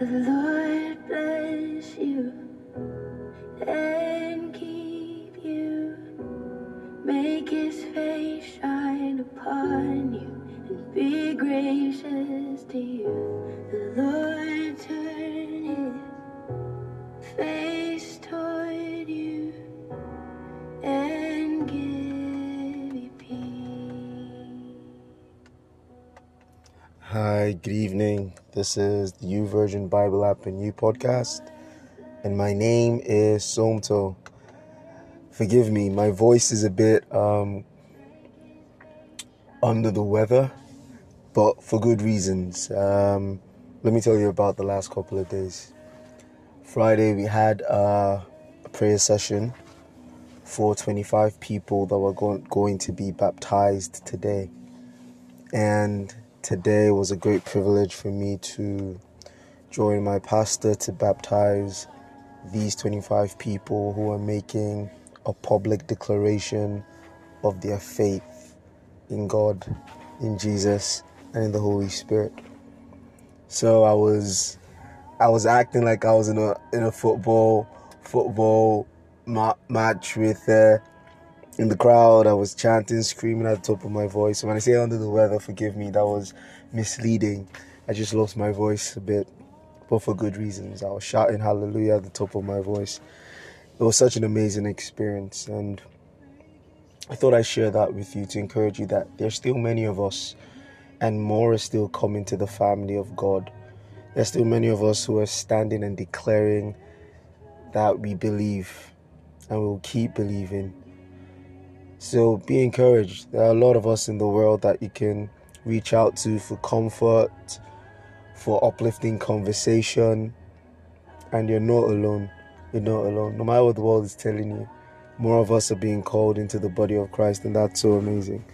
The Lord bless you and keep you. Make his face shine upon you and be gracious to you. The Lord turn his face toward you and give you peace. Hi, good evening. This is the YouVersion Bible App and You podcast, and my name is Somto. Forgive me, my voice is a bit under the weather, but for good reasons. Let me tell you about the last couple of days. Friday, we had a prayer session for 25 people that were going to be baptized today, and today was a great privilege for me to join my pastor to baptize these 25 people who are making a public declaration of their faith in God, in Jesus, and in the Holy Spirit. So I was acting like I was in a football match with in the crowd. I was chanting, screaming at the top of my voice. When I say under the weather, forgive me, that was misleading. I just lost my voice a bit, but for good reasons. I was shouting hallelujah at the top of my voice. It was such an amazing experience, and I thought I'd share that with you to encourage you that there's still many of us, and more is still coming to the family of God. There's still many of us who are standing and declaring that we believe, and we'll keep believing. So be encouraged. There are a lot of us in the world that you can reach out to for comfort, for uplifting conversation, and you're not alone. You're not alone. No matter what the world is telling you, more of us are being called into the body of Christ, and that's so amazing.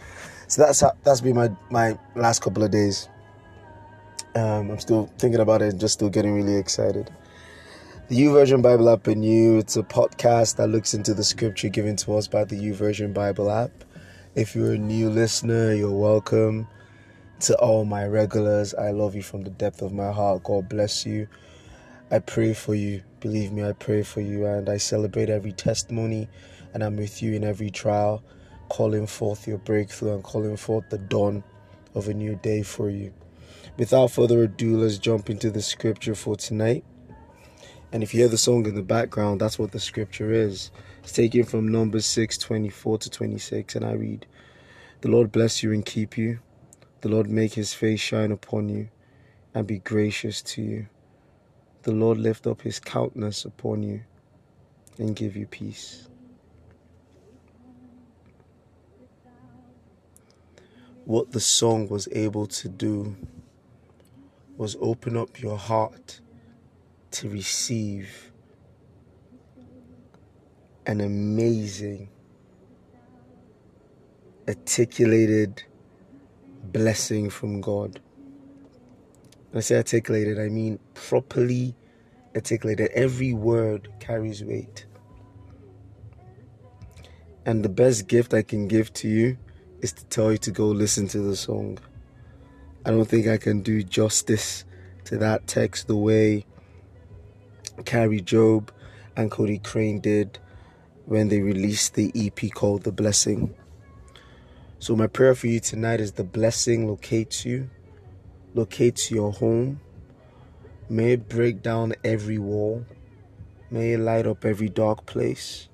So that's been my last couple of days. I'm still thinking about it and just still getting really excited. The YouVersion Bible App and You, it's a podcast that looks into the scripture given to us by the YouVersion Bible App. If you're a new listener, you're welcome. To all my regulars, I love you from the depth of my heart. God bless you. I pray for you. Believe me, I pray for you. And I celebrate every testimony. And I'm with you in every trial, calling forth your breakthrough and calling forth the dawn of a new day for you. Without further ado, let's jump into the scripture for tonight. And if you hear the song in the background, that's what the scripture is. It's taken from Numbers 6:24 to 26, and I read, "The Lord bless you and keep you. The Lord make his face shine upon you and be gracious to you. The Lord lift up his countenance upon you and give you peace." What the song was able to do was open up your heart to receive an amazing, articulated blessing from God. When I say articulated, I mean properly articulated. Every word carries weight. And the best gift I can give to you is to tell you to go listen to the song. I don't think I can do justice to that text the way Carrie Job and Cody Crane did when they released the EP called The Blessing. So my prayer for you tonight is the blessing locates you, locates your home. May it break down every wall. May it light up every dark place.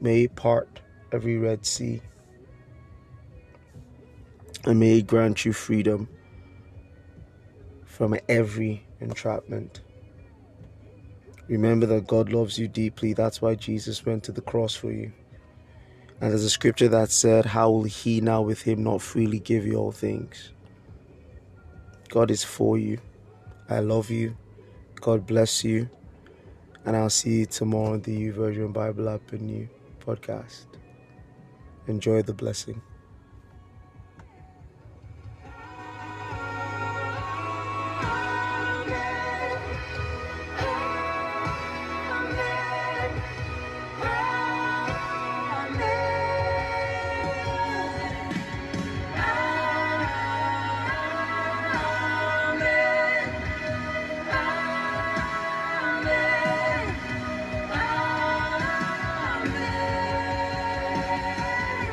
May it part every Red Sea. And may it grant you freedom from every entrapment. Remember that God loves you deeply. That's why Jesus went to the cross for you. And there's a scripture that said, "How will he now with him not freely give you all things?" God is for you. I love you. God bless you. And I'll see you tomorrow on the YouVersion Bible App and You podcast. Enjoy the blessing.